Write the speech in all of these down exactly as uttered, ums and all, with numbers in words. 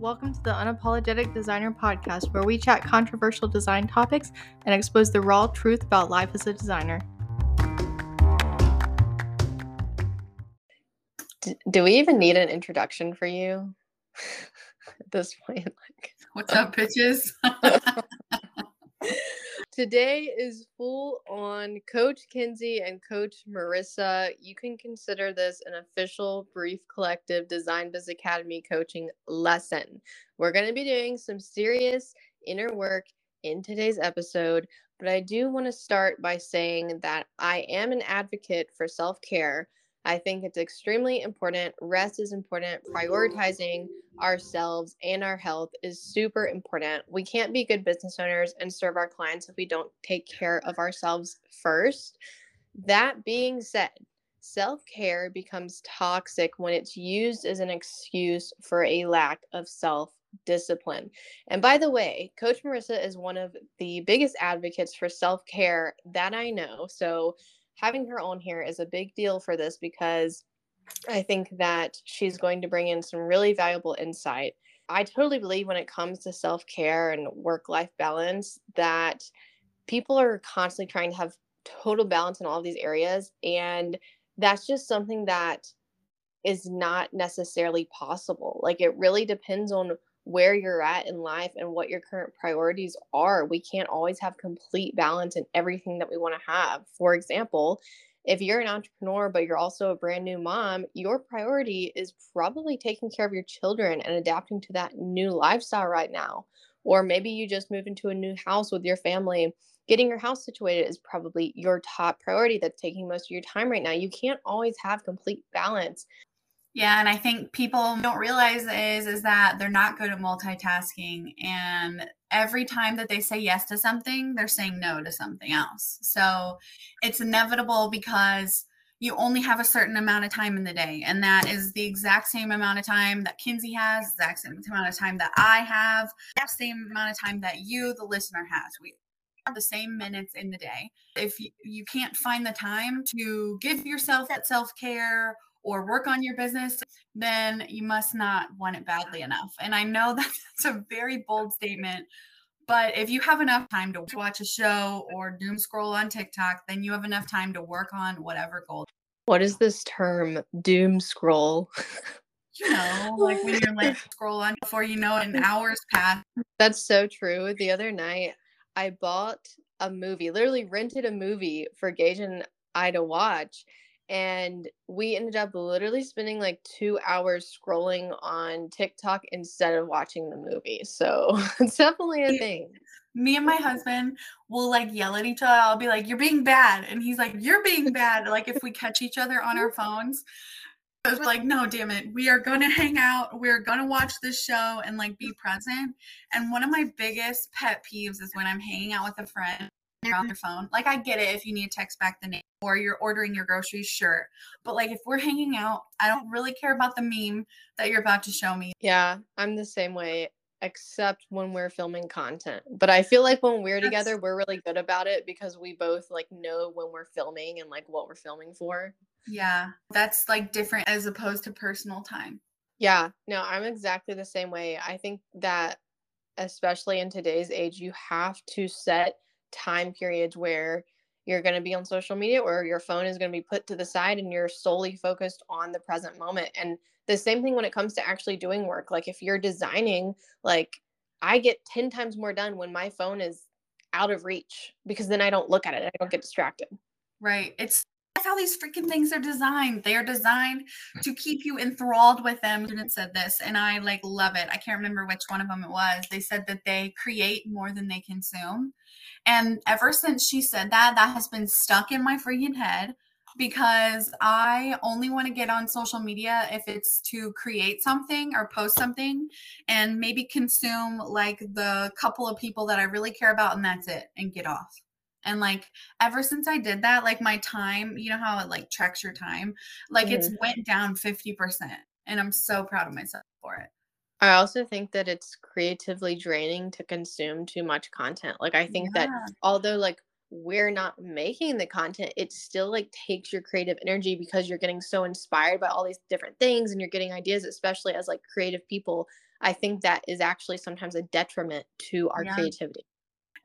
Welcome to the Unapologetic Designer Podcast, where we chat controversial design topics and expose the raw truth about life as a designer. D- do we even need an introduction for you at this point? Like, what's up, bitches? Today is full on Coach Kinsey and Coach Marisa. You can consider this an official Brief Collective Design Biz Academy coaching lesson. We're going to be doing some serious inner work in today's episode, but I do want to start by saying that I am an advocate for self-care. I think it's extremely important. Rest is important. Prioritizing ourselves and our health is super important. We can't be good business owners and serve our clients if we don't take care of ourselves first. That being said, self-care becomes toxic when it's used as an excuse for a lack of self-discipline. And by the way, Coach Marisa is one of the biggest advocates for self-care that I know. So having her on here is a big deal for this because I think that she's going to bring in some really valuable insight. I totally believe when it comes to self-care and work-life balance that people are constantly trying to have total balance in all of these areas. And that's just something that is not necessarily possible. Like, it really depends on where you're at in life and what your current priorities are. We can't always have complete balance in everything that we want to have. For example, if you're an entrepreneur, but you're also a brand new mom, your priority is probably taking care of your children and adapting to that new lifestyle right now. Or maybe you just moved into a new house with your family. Getting your house situated is probably your top priority that's taking most of your time right now. You can't always have complete balance. Yeah, and I think people don't realize is, is that they're not good at multitasking. And every time that they say yes to something, they're saying no to something else. So it's inevitable because you only have a certain amount of time in the day. And that is the exact same amount of time that Kinsey has, the exact same amount of time that I have, the same amount of time that you, the listener, has. We have the same minutes in the day. If you, you can't find the time to give yourself that self-care or work on your business, then you must not want it badly enough. And I know that that's a very bold statement, but if you have enough time to watch a show or doom scroll on TikTok, then you have enough time to work on whatever goal. What is this term, doom scroll? You know, like when you're like scroll on before you know it, an hour's passed. That's so true. The other night, I bought a movie, literally rented a movie for Gage and I to watch. And we ended up literally spending like two hours scrolling on TikTok instead of watching the movie. So it's definitely a thing. Me and my husband will like yell at each other. I'll be like, "You're being bad." And he's like, "You're being bad." Like if we catch each other on our phones, I was like, "No, damn it. We are going to hang out. We're going to watch this show and like be present." And one of my biggest pet peeves is when I'm hanging out with a friend. They're on their phone. Like, I get it if you need to text back the name or you're ordering your groceries, sure. But like, if we're hanging out, I don't really care about the meme that you're about to show me. Yeah, I'm the same way, except when we're filming content. But I feel like when we're That's... together, we're really good about it because we both like know when we're filming and like what we're filming for. Yeah, that's like different as opposed to personal time. Yeah, no, I'm exactly the same way. I think that especially in today's age, you have to set time periods where you're going to be on social media or your phone is going to be put to the side and you're solely focused on the present moment. And the same thing when it comes to actually doing work. Like if you're designing, like I get ten times more done when my phone is out of reach because then I don't look at it. I don't get distracted. Right. It's that's how these freaking things are designed. They are designed to keep you enthralled with them. A student said this and I like love it. I can't remember which one of them it was. They said that they create more than they consume. And ever since she said that, that has been stuck in my freaking head because I only want to get on social media if it's to create something or post something and maybe consume like the couple of people that I really care about and that's it and get off. And like, ever since I did that, like my time, you know how it like tracks your time, like mm-hmm. it's went down fifty percent and I'm so proud of myself for it. I also think that it's creatively draining to consume too much content. Like I think yeah. that although like we're not making the content, it still like takes your creative energy because you're getting so inspired by all these different things and you're getting ideas, especially as like creative people. I think that is actually sometimes a detriment to our yeah. creativity.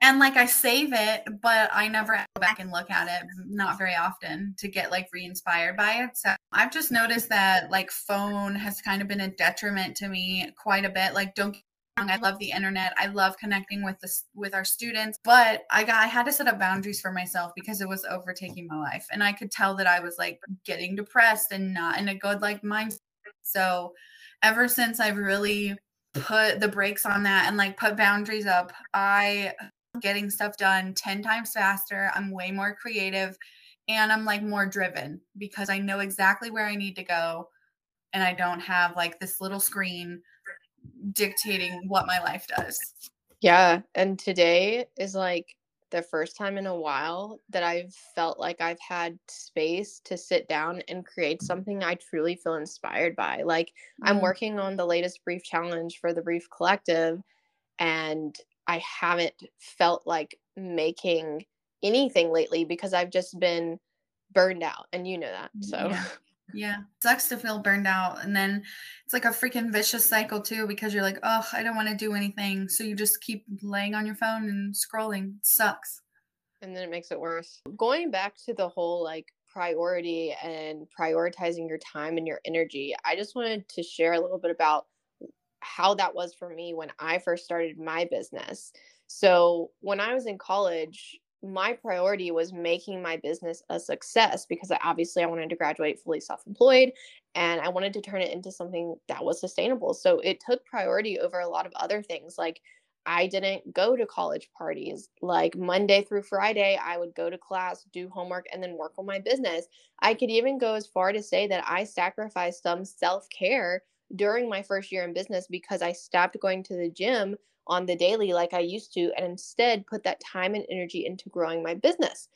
And like, I save it, but I never go back and look at it, not very often, to get like re-inspired by it. So I've just noticed that like phone has kind of been a detriment to me quite a bit. Like, don't get me wrong, I love the internet. I love connecting with this, with our students, but I got, I had to set up boundaries for myself because it was overtaking my life. And I could tell that I was like getting depressed and not in a good like mindset. So ever since I've really put the brakes on that and like put boundaries up, I... getting stuff done ten times faster. I'm way more creative and I'm like more driven because I know exactly where I need to go. And I don't have like this little screen dictating what my life does. Yeah. And today is like the first time in a while that I've felt like I've had space to sit down and create something I truly feel inspired by. Like mm-hmm. I'm working on the latest brief challenge for the Brief Collective, and I haven't felt like making anything lately because I've just been burned out, and you know that. So yeah. yeah, it sucks to feel burned out. And then it's like a freaking vicious cycle too, because you're like, oh, I don't want to do anything. So you just keep laying on your phone and scrolling. It sucks. And then it makes it worse. Going back to the whole like priority and prioritizing your time and your energy, I just wanted to share a little bit about how that was for me when I first started my business. So when I was in college, my priority was making my business a success because I obviously I wanted to graduate fully self-employed and I wanted to turn it into something that was sustainable. So it took priority over a lot of other things. Like I didn't go to college parties. Like Monday through Friday, I would go to class, do homework, and then work on my business. I could even go as far to say that I sacrificed some self-care during my first year in business because I stopped going to the gym on the daily like I used to and instead put that time and energy into growing my business.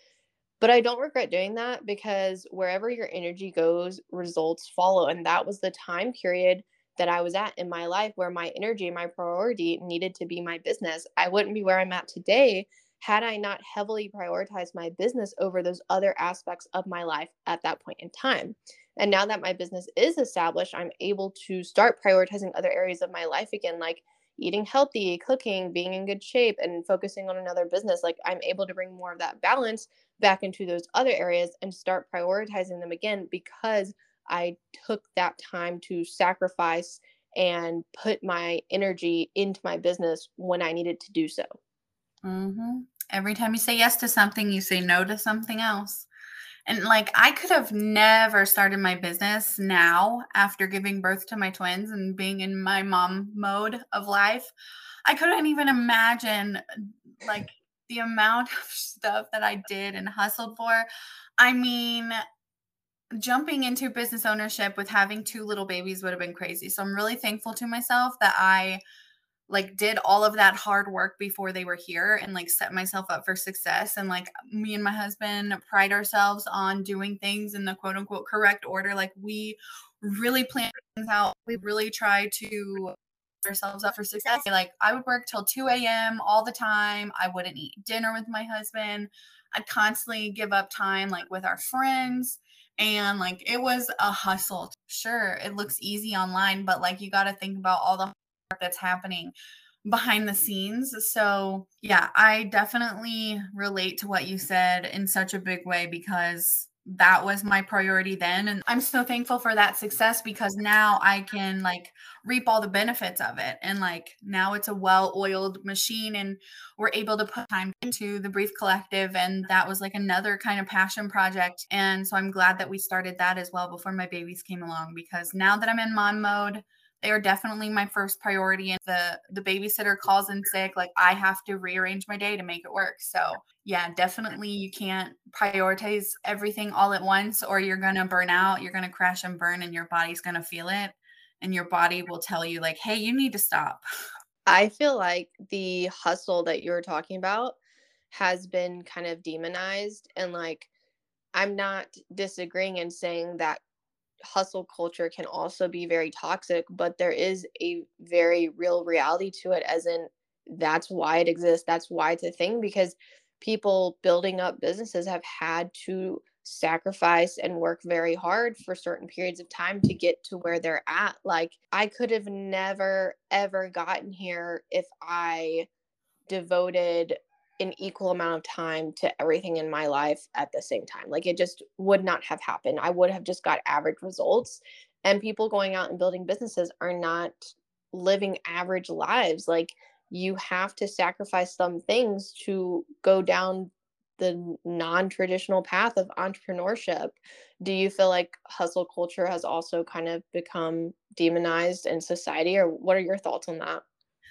But I don't regret doing that because wherever your energy goes, results follow. And that was the time period that I was at in my life where my energy, my priority needed to be my business. I wouldn't be where I'm at today had I not heavily prioritized my business over those other aspects of my life at that point in time. And now that my business is established, I'm able to start prioritizing other areas of my life again, like eating healthy, cooking, being in good shape, and focusing on another business. Like I'm able to bring more of that balance back into those other areas and start prioritizing them again because I took that time to sacrifice and put my energy into my business when I needed to do so. Mm-hmm. Every time you say yes to something, you say no to something else. And like, I could have never started my business now after giving birth to my twins and being in my mom mode of life. I couldn't even imagine like the amount of stuff that I did and hustled for. I mean, jumping into business ownership with having two little babies would have been crazy. So I'm really thankful to myself that I like did all of that hard work before they were here and like set myself up for success. And like me and my husband pride ourselves on doing things in the quote unquote correct order. Like we really plan things out. We really try to set ourselves up for success. Like I would work till two a.m. all the time. I wouldn't eat dinner with my husband. I'd constantly give up time like with our friends. And like, it was a hustle. Sure, it looks easy online, but like, you got to think about all the that's happening behind the scenes. So yeah, I definitely relate to what you said in such a big way because that was my priority then. And I'm so thankful for that success because now I can like reap all the benefits of it. And like now it's a well-oiled machine and we're able to put time into the Brief Collective. And that was like another kind of passion project. And so I'm glad that we started that as well before my babies came along, because now that I'm in mom mode, they are definitely my first priority. And the, the babysitter calls in sick, like I have to rearrange my day to make it work. So yeah, definitely you can't prioritize everything all at once or you're going to burn out. You're going to crash and burn and your body's going to feel it. And your body will tell you like, hey, you need to stop. I feel like the hustle that you're talking about has been kind of demonized. And like, I'm not disagreeing and saying that hustle culture can also be very toxic, but there is a very real reality to it, as in that's why it exists. That's why it's a thing, because people building up businesses have had to sacrifice and work very hard for certain periods of time to get to where they're at. Like, I could have never, ever gotten here if I devoted an equal amount of time to everything in my life at the same time. Like, it just would not have happened. I would have just got average results, and people going out and building businesses are not living average lives. Like, you have to sacrifice some things to go down the non-traditional path of entrepreneurship. Do you feel like hustle culture has also kind of become demonized in society, or what are your thoughts on that?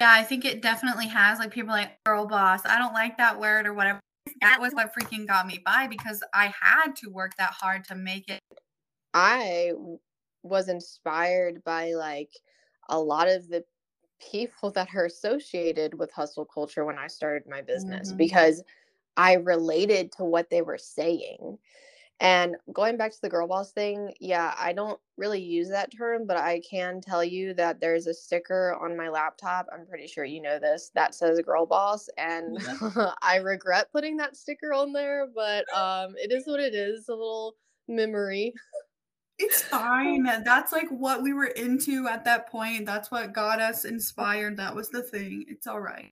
Yeah, I think it definitely has. Like, people are like, girl boss, I don't like that word or whatever. That was what freaking got me by, because I had to work that hard to make it. I was inspired by like a lot of the people that are associated with hustle culture when I started my business, mm-hmm. because I related to what they were saying. And going back to the girl boss thing, yeah, I don't really use that term, but I can tell you that there's a sticker on my laptop, I'm pretty sure you know this, that says girl boss. And yeah. I regret putting that sticker on there, but um, it is what it is. It's a little memory. It's fine. That's like what we were into at that point. That's what got us inspired. That was the thing. It's all right.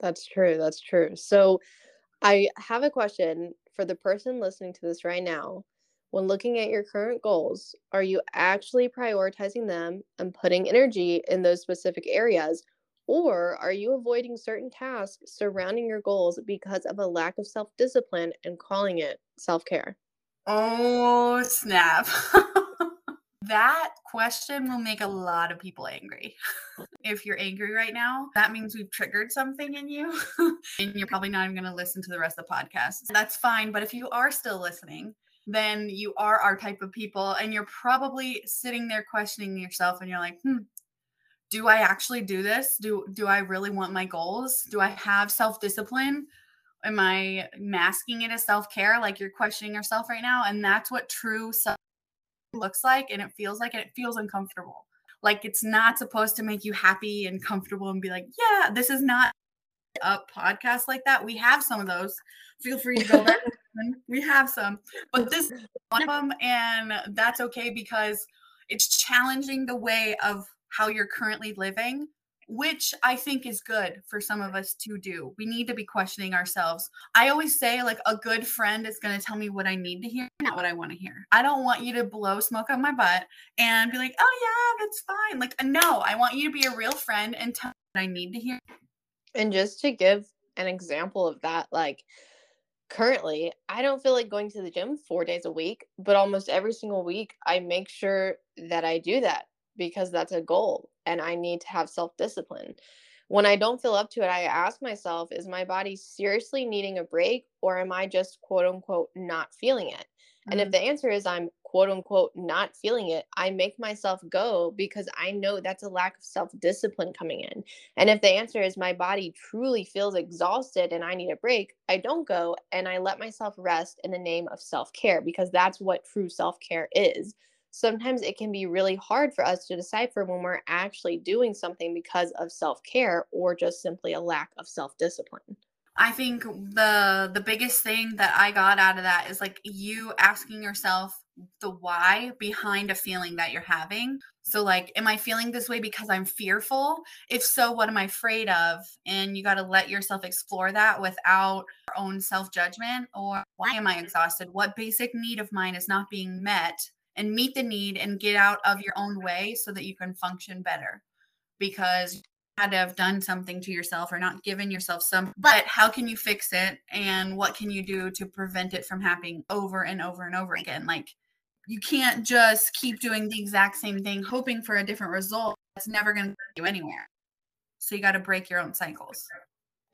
That's true. That's true. So I have a question for the person listening to this right now. When looking at your current goals, are you actually prioritizing them and putting energy in those specific areas? Or are you avoiding certain tasks surrounding your goals because of a lack of self-discipline and calling it self-care? Oh, snap. That question will make a lot of people angry. If you're angry right now, that means we've triggered something in you, and you're probably not even going to listen to the rest of the podcast. That's fine. But if you are still listening, then you are our type of people, and you're probably sitting there questioning yourself, and you're like, hmm, do I actually do this? Do, do I really want my goals? Do I have self-discipline? Am I masking it as self-care? Like, you're questioning yourself right now. And that's what true self looks like, and it feels like, and it feels uncomfortable. Like, it's not supposed to make you happy and comfortable and be like, yeah, this is not a podcast like that. We have some of those. Feel free to go back. We have some, but this is one of them, and that's okay, because it's challenging the way of how you're currently living, which I think is good for some of us to do. We need to be questioning ourselves. I always say, like, a good friend is going to tell me what I need to hear, not what I want to hear. I don't want you to blow smoke up my butt and be like, oh yeah, that's fine. Like, no, I want you to be a real friend and tell me what I need to hear. And just to give an example of that, like, currently, I don't feel like going to the gym four days a week, but almost every single week, I make sure that I do that, because that's a goal, and I need to have self-discipline. When I don't feel up to it, I ask myself, is my body seriously needing a break, or am I just quote unquote not feeling it? Mm-hmm. And if the answer is I'm quote unquote not feeling it, I make myself go, because I know that's a lack of self-discipline coming in. And if the answer is my body truly feels exhausted and I need a break, I don't go, and I let myself rest in the name of self-care, because that's what true self-care is. Sometimes it can be really hard for us to decipher when we're actually doing something because of self-care or just simply a lack of self-discipline. I think the the biggest thing that I got out of that is, like, you asking yourself the why behind a feeling that you're having. So, like, am I feeling this way because I'm fearful? If so, what am I afraid of? And you got to let yourself explore that without your own self-judgment. Or, why am I exhausted? What basic need of mine is not being met? And meet the need and get out of your own way so that you can function better, because you had to have done something to yourself or not given yourself some, but how can you fix it? And what can you do to prevent it from happening over and over and over again? Like, you can't just keep doing the exact same thing, hoping for a different result. That's never going to get you anywhere. So you got to break your own cycles.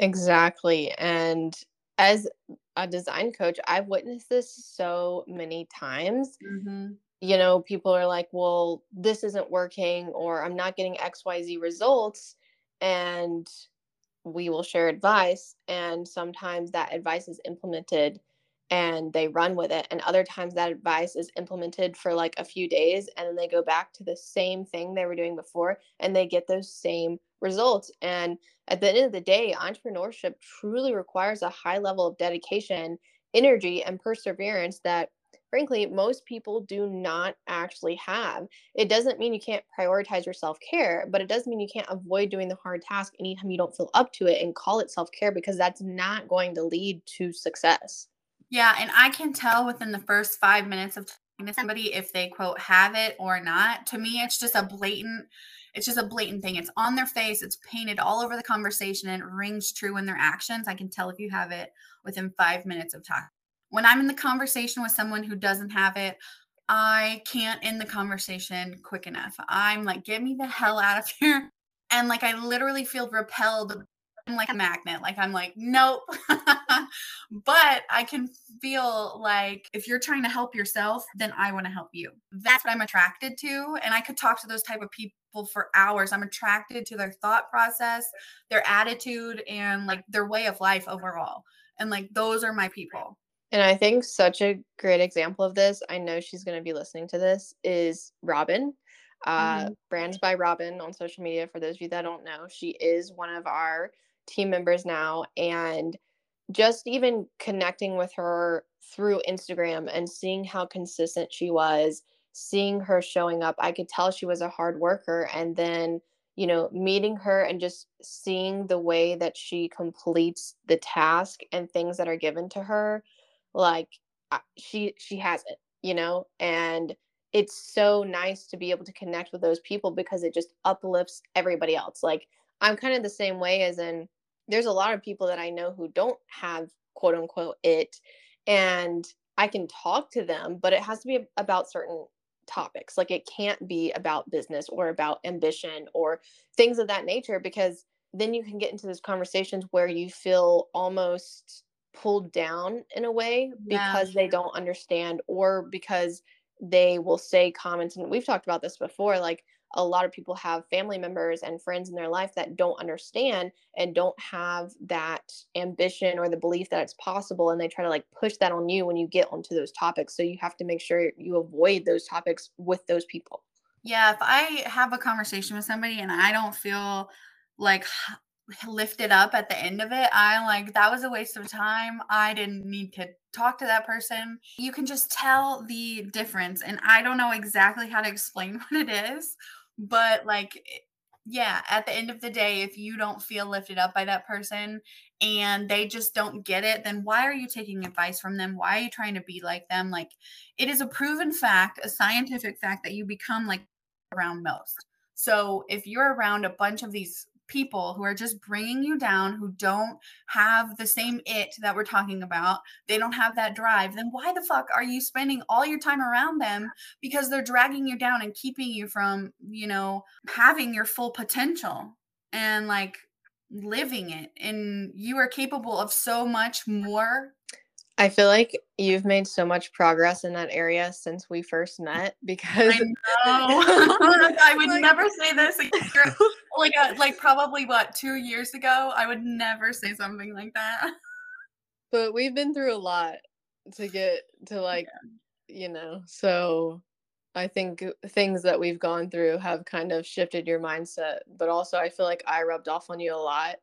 Exactly. And as a design coach, I've witnessed this so many times. Mm-hmm. You know, people are like, well, this isn't working, or I'm not getting X Y Z results. And we will share advice. And sometimes that advice is implemented and they run with it. And other times that advice is implemented for like a few days, and then they go back to the same thing they were doing before, and they get those same results. And at the end of the day, entrepreneurship truly requires a high level of dedication, energy, and perseverance that frankly, most people do not actually have. It doesn't mean you can't prioritize your self-care, but it does mean you can't avoid doing the hard task anytime you don't feel up to it and call it self-care, because that's not going to lead to success. Yeah. And I can tell within the first five minutes of talking to somebody if they, quote, have it or not. To me, it's just a blatant, it's just a blatant thing. It's on their face. It's painted all over the conversation, and it rings true in their actions. I can tell if you have it within five minutes of talking. When I'm in the conversation with someone who doesn't have it, I can't end the conversation quick enough. I'm like, get me the hell out of here. And like, I literally feel repelled. I'm like a magnet. Like, I'm like, nope. But I can feel like if you're trying to help yourself, then I want to help you. That's what I'm attracted to. And I could talk to those type of people for hours. I'm attracted to their thought process, their attitude, and like their way of life overall. And like, those are my people. And I think such a great example of this, I know she's going to be listening to this, is Robin, uh, mm-hmm. Brands by Robin on social media. For those of you that don't know, she is one of our team members now. And just even connecting with her through Instagram and seeing how consistent she was, seeing her showing up, I could tell she was a hard worker. And then, you know, meeting her and just seeing the way that she completes the task and things that are given to her. Like she, she has it, you know, and it's so nice to be able to connect with those people because it just uplifts everybody else. Like, I'm kind of the same way, as in there's a lot of people that I know who don't have, quote unquote, it, and I can talk to them, but it has to be about certain topics. Like, it can't be about business or about ambition or things of that nature, because then you can get into those conversations where you feel almost pulled down in a way because yeah. they don't understand, or because they will say comments. And we've talked about this before, like a lot of people have family members and friends in their life that don't understand and don't have that ambition or the belief that it's possible. And they try to like push that on you when you get onto those topics. So you have to make sure you avoid those topics with those people. Yeah. If I have a conversation with somebody and I don't feel like lifted up at the end of it, I like, that was a waste of time. I didn't need to talk to that person. You can just tell the difference. And I don't know exactly how to explain what it is, but like, yeah, at the end of the day, if you don't feel lifted up by that person and they just don't get it, then why are you taking advice from them? Why are you trying to be like them? Like, it is a proven fact, a scientific fact, that you become like around most. So if you're around a bunch of these people who are just bringing you down, who don't have the same it that we're talking about, they don't have that drive, then why the fuck are you spending all your time around them? Because they're dragging you down and keeping you from, you know, having your full potential and like living it. And you are capable of so much more. I feel like you've made so much progress in that area since we first met, because I know I would like, never say this like a, like probably what two years ago I would never say something like that. But we've been through a lot to get to like yeah. you know, so I think things that we've gone through have kind of shifted your mindset, but also I feel like I rubbed off on you a lot.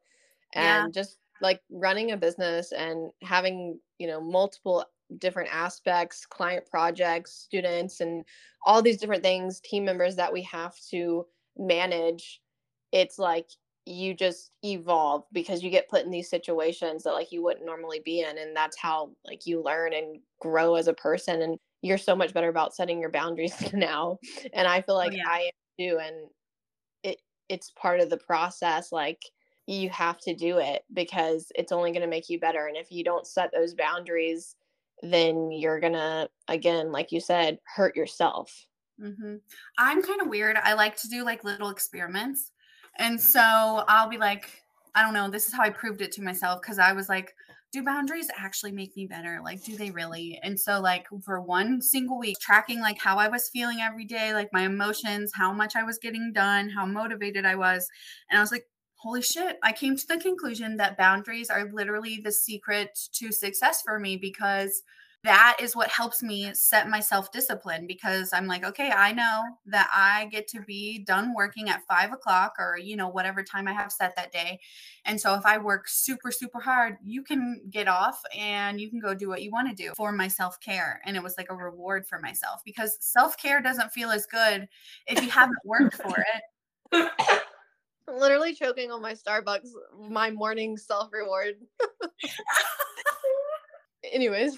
And yeah. just like running a business and having, you know, multiple different aspects, client projects, students, and all these different things, team members that we have to manage. It's like, you just evolve because you get put in these situations that like you wouldn't normally be in. And that's how like you learn and grow as a person. And you're so much better about setting your boundaries now. And I feel like oh, yeah. I am too. And it it's part of the process. Like, you have to do it because it's only going to make you better. And if you don't set those boundaries, then you're going to, again, like you said, hurt yourself. Mm-hmm. I'm kind of weird. I like to do like little experiments. And so I'll be like, I don't know, this is how I proved it to myself. Cause I was like, do boundaries actually make me better? Like, do they really? And so like for one single week, tracking like how I was feeling every day, like my emotions, how much I was getting done, how motivated I was. And I was like, holy shit, I came to the conclusion that boundaries are literally the secret to success for me, because that is what helps me set myself discipline, because I'm like, okay, I know that I get to be done working at five o'clock or, you know, whatever time I have set that day. And so if I work super, super hard, you can get off and you can go do what you want to do for my self-care. And it was like a reward for myself, because self-care doesn't feel as good if you haven't worked for it. Literally choking on my Starbucks, my morning self-reward. Anyways,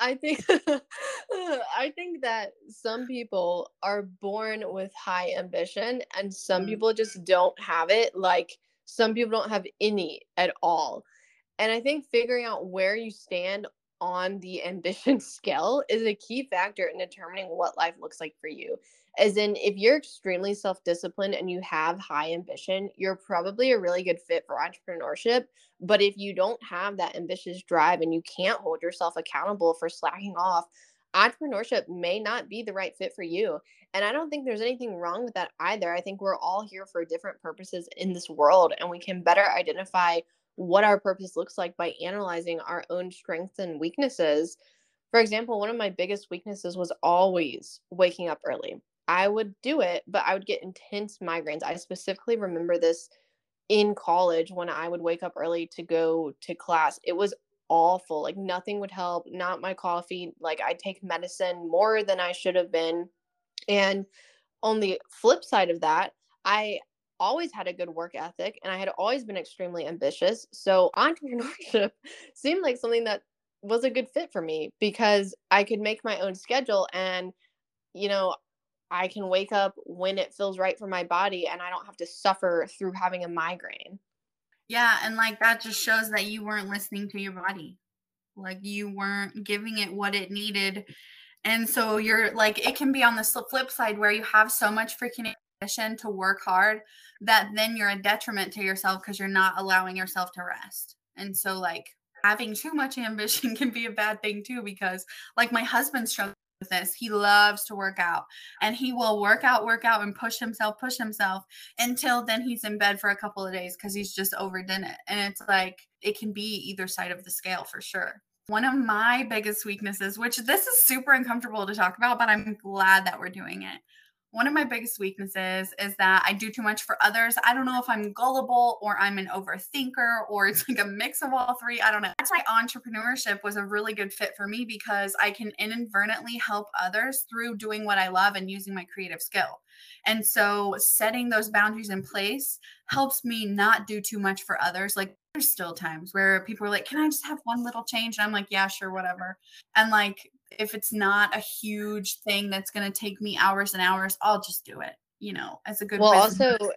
I think I think that some people are born with high ambition and some people just don't have it. Like, some people don't have any at all. And I think figuring out where you stand on the ambition scale is a key factor in determining what life looks like for you. As in, if you're extremely self-disciplined and you have high ambition, you're probably a really good fit for entrepreneurship. But if you don't have that ambitious drive and you can't hold yourself accountable for slacking off, entrepreneurship may not be the right fit for you. And I don't think there's anything wrong with that either. I think we're all here for different purposes in this world, and we can better identify what our purpose looks like by analyzing our own strengths and weaknesses. For example, one of my biggest weaknesses was always waking up early. I would do it, but I would get intense migraines. I specifically remember this in college when I would wake up early to go to class. It was awful. Like, nothing would help, not my coffee. Like, I take medicine more than I should have been. And on the flip side of that, I always had a good work ethic and I had always been extremely ambitious. So entrepreneurship seemed like something that was a good fit for me, because I could make my own schedule and, you know, I can wake up when it feels right for my body and I don't have to suffer through having a migraine. Yeah. And like, that just shows that you weren't listening to your body. Like, you weren't giving it what it needed. And so you're like, it can be on the flip side where you have so much freaking ambition to work hard that then you're a detriment to yourself because you're not allowing yourself to rest. And so like, having too much ambition can be a bad thing too, because like, my husband's struggling with this. He loves to work out and he will work out, work out and push himself, push himself until then he's in bed for a couple of days because he's just overdone it. And it's like, it can be either side of the scale for sure. One of my biggest weaknesses, which this is super uncomfortable to talk about, but I'm glad that we're doing it. One of my biggest weaknesses is that I do too much for others. I don't know if I'm gullible or I'm an overthinker or it's like a mix of all three. I don't know. That's why entrepreneurship was a really good fit for me, because I can inadvertently help others through doing what I love and using my creative skill. And so setting those boundaries in place helps me not do too much for others. Like, there's still times where people are like, can I just have one little change? And I'm like, yeah, sure, whatever. And like, if it's not a huge thing that's going to take me hours and hours, I'll just do it, you know, as a good Well, business. Also,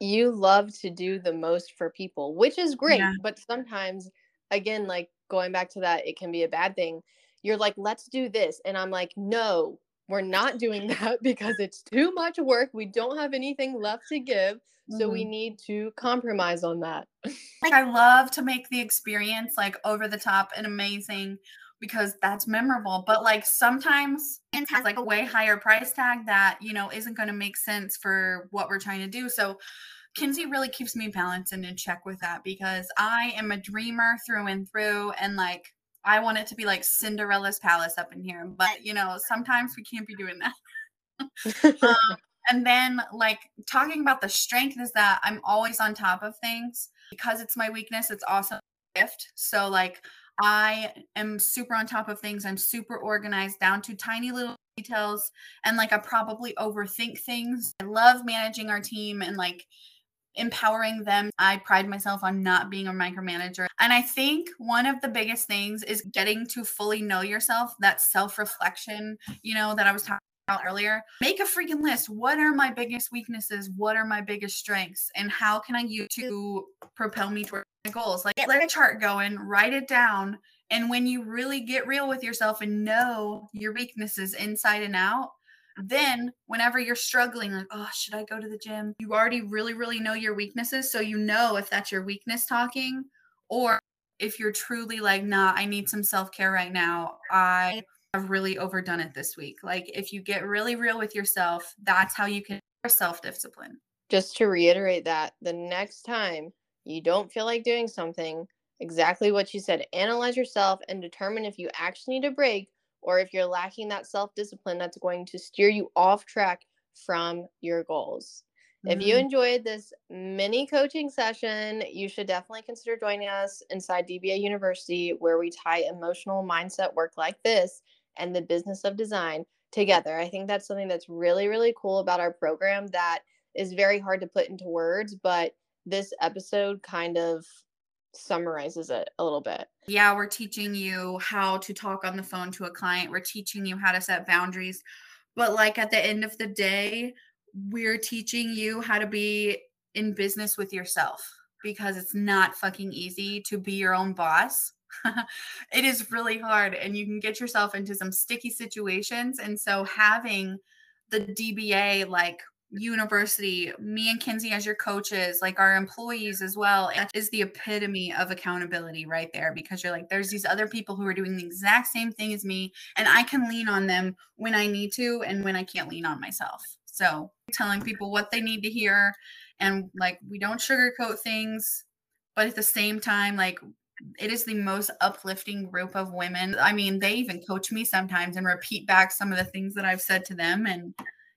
you love to do the most for people, which is great. Yeah. But sometimes, again, like, going back to that, it can be a bad thing. You're like, let's do this. And I'm like, no, we're not doing that because it's too much work. We don't have anything left to give. So we need to compromise on that. Like, I love to make the experience like over the top and amazing, because that's memorable. But like, sometimes it has like a way higher price tag that, you know, isn't going to make sense for what we're trying to do. So Kinsey really keeps me balanced and in check with that, because I am a dreamer through and through. And like, I want it to be like Cinderella's palace up in here. But, you know, sometimes we can't be doing that. um, and then like, talking about the strength is that I'm always on top of things. Because it's my weakness, it's also a gift. So like, I am super on top of things. I'm super organized down to tiny little details. And like, I probably overthink things. I love managing our team and like empowering them. I pride myself on not being a micromanager. And I think one of the biggest things is getting to fully know yourself, that self-reflection, you know, that I was talking about earlier. Make a freaking list. What are my biggest weaknesses? What are my biggest strengths? And how can I use to propel me toward my goals? Like, let a chart going, write it down. And when you really get real with yourself and know your weaknesses inside and out, then whenever you're struggling, like, oh, should I go to the gym? You already really, really know your weaknesses. So you know if that's your weakness talking, or if you're truly like, nah, I need some self-care right now. I have really overdone it this week. Like, if you get really real with yourself, that's how you can self-discipline. Just to reiterate that, the next time you don't feel like doing something, Exactly what you said. Analyze yourself and determine if you actually need a break or if you're lacking that self-discipline that's going to steer you off track from your goals. Mm-hmm. If you enjoyed this mini coaching session, you should definitely consider joining us inside D B A University, where we tie emotional mindset work like this and the business of design together. I think that's something that's really, really cool about our program that is very hard to put into words, but this episode kind of summarizes it a little bit. Yeah, we're teaching you how to talk on the phone to a client. We're teaching you how to set boundaries. But like at the end of the day, we're teaching you how to be in business with yourself, because it's not fucking easy to be your own boss. It is really hard, and you can get yourself into some sticky situations. And so having the D B A like university, me and Kinsey as your coaches, like our employees as well, it is the epitome of accountability right there, because you're like, there's these other people who are doing the exact same thing as me, and I can lean on them when I need to and when I can't lean on myself. So telling people what they need to hear, and like, we don't sugarcoat things, but at the same time, like, it is the most uplifting group of women. I mean, they even coach me sometimes and repeat back some of the things that I've said to them. And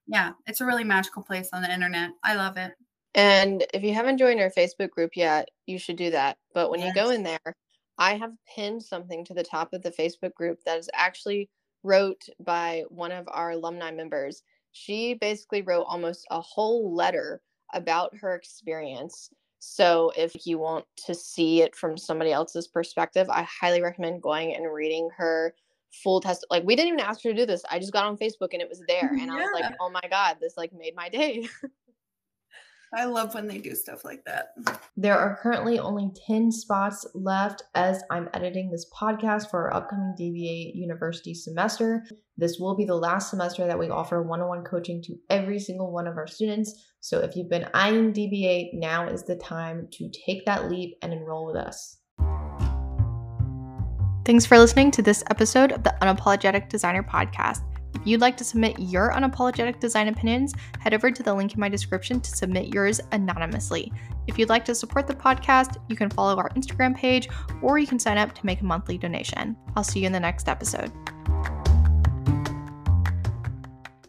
yeah, it's a really magical place on the internet. I love it. And if you haven't joined our Facebook group yet, you should do that. But when yes. you go in there, I have pinned something to the top of the Facebook group that is actually wrote by one of our alumni members. She basically wrote almost a whole letter about her experience. So if you want to see it from somebody else's perspective, I highly recommend going and reading her full test. Like, we didn't even ask her to do this. I just got on Facebook and it was there. And yeah. I was like, oh my God, this like made my day. I love when they do stuff like that. There are currently only ten spots left as I'm editing this podcast for our upcoming D B A University semester. This will be the last semester that we offer one-on-one coaching to every single one of our students. So if you've been eyeing D B A, now is the time to take that leap and enroll with us. Thanks for listening to this episode of the Unapologetic Designer Podcast. If you'd like to submit your unapologetic design opinions, head over to the link in my description to submit yours anonymously. If you'd like to support the podcast, you can follow our Instagram page, or you can sign up to make a monthly donation. I'll see you in the next episode.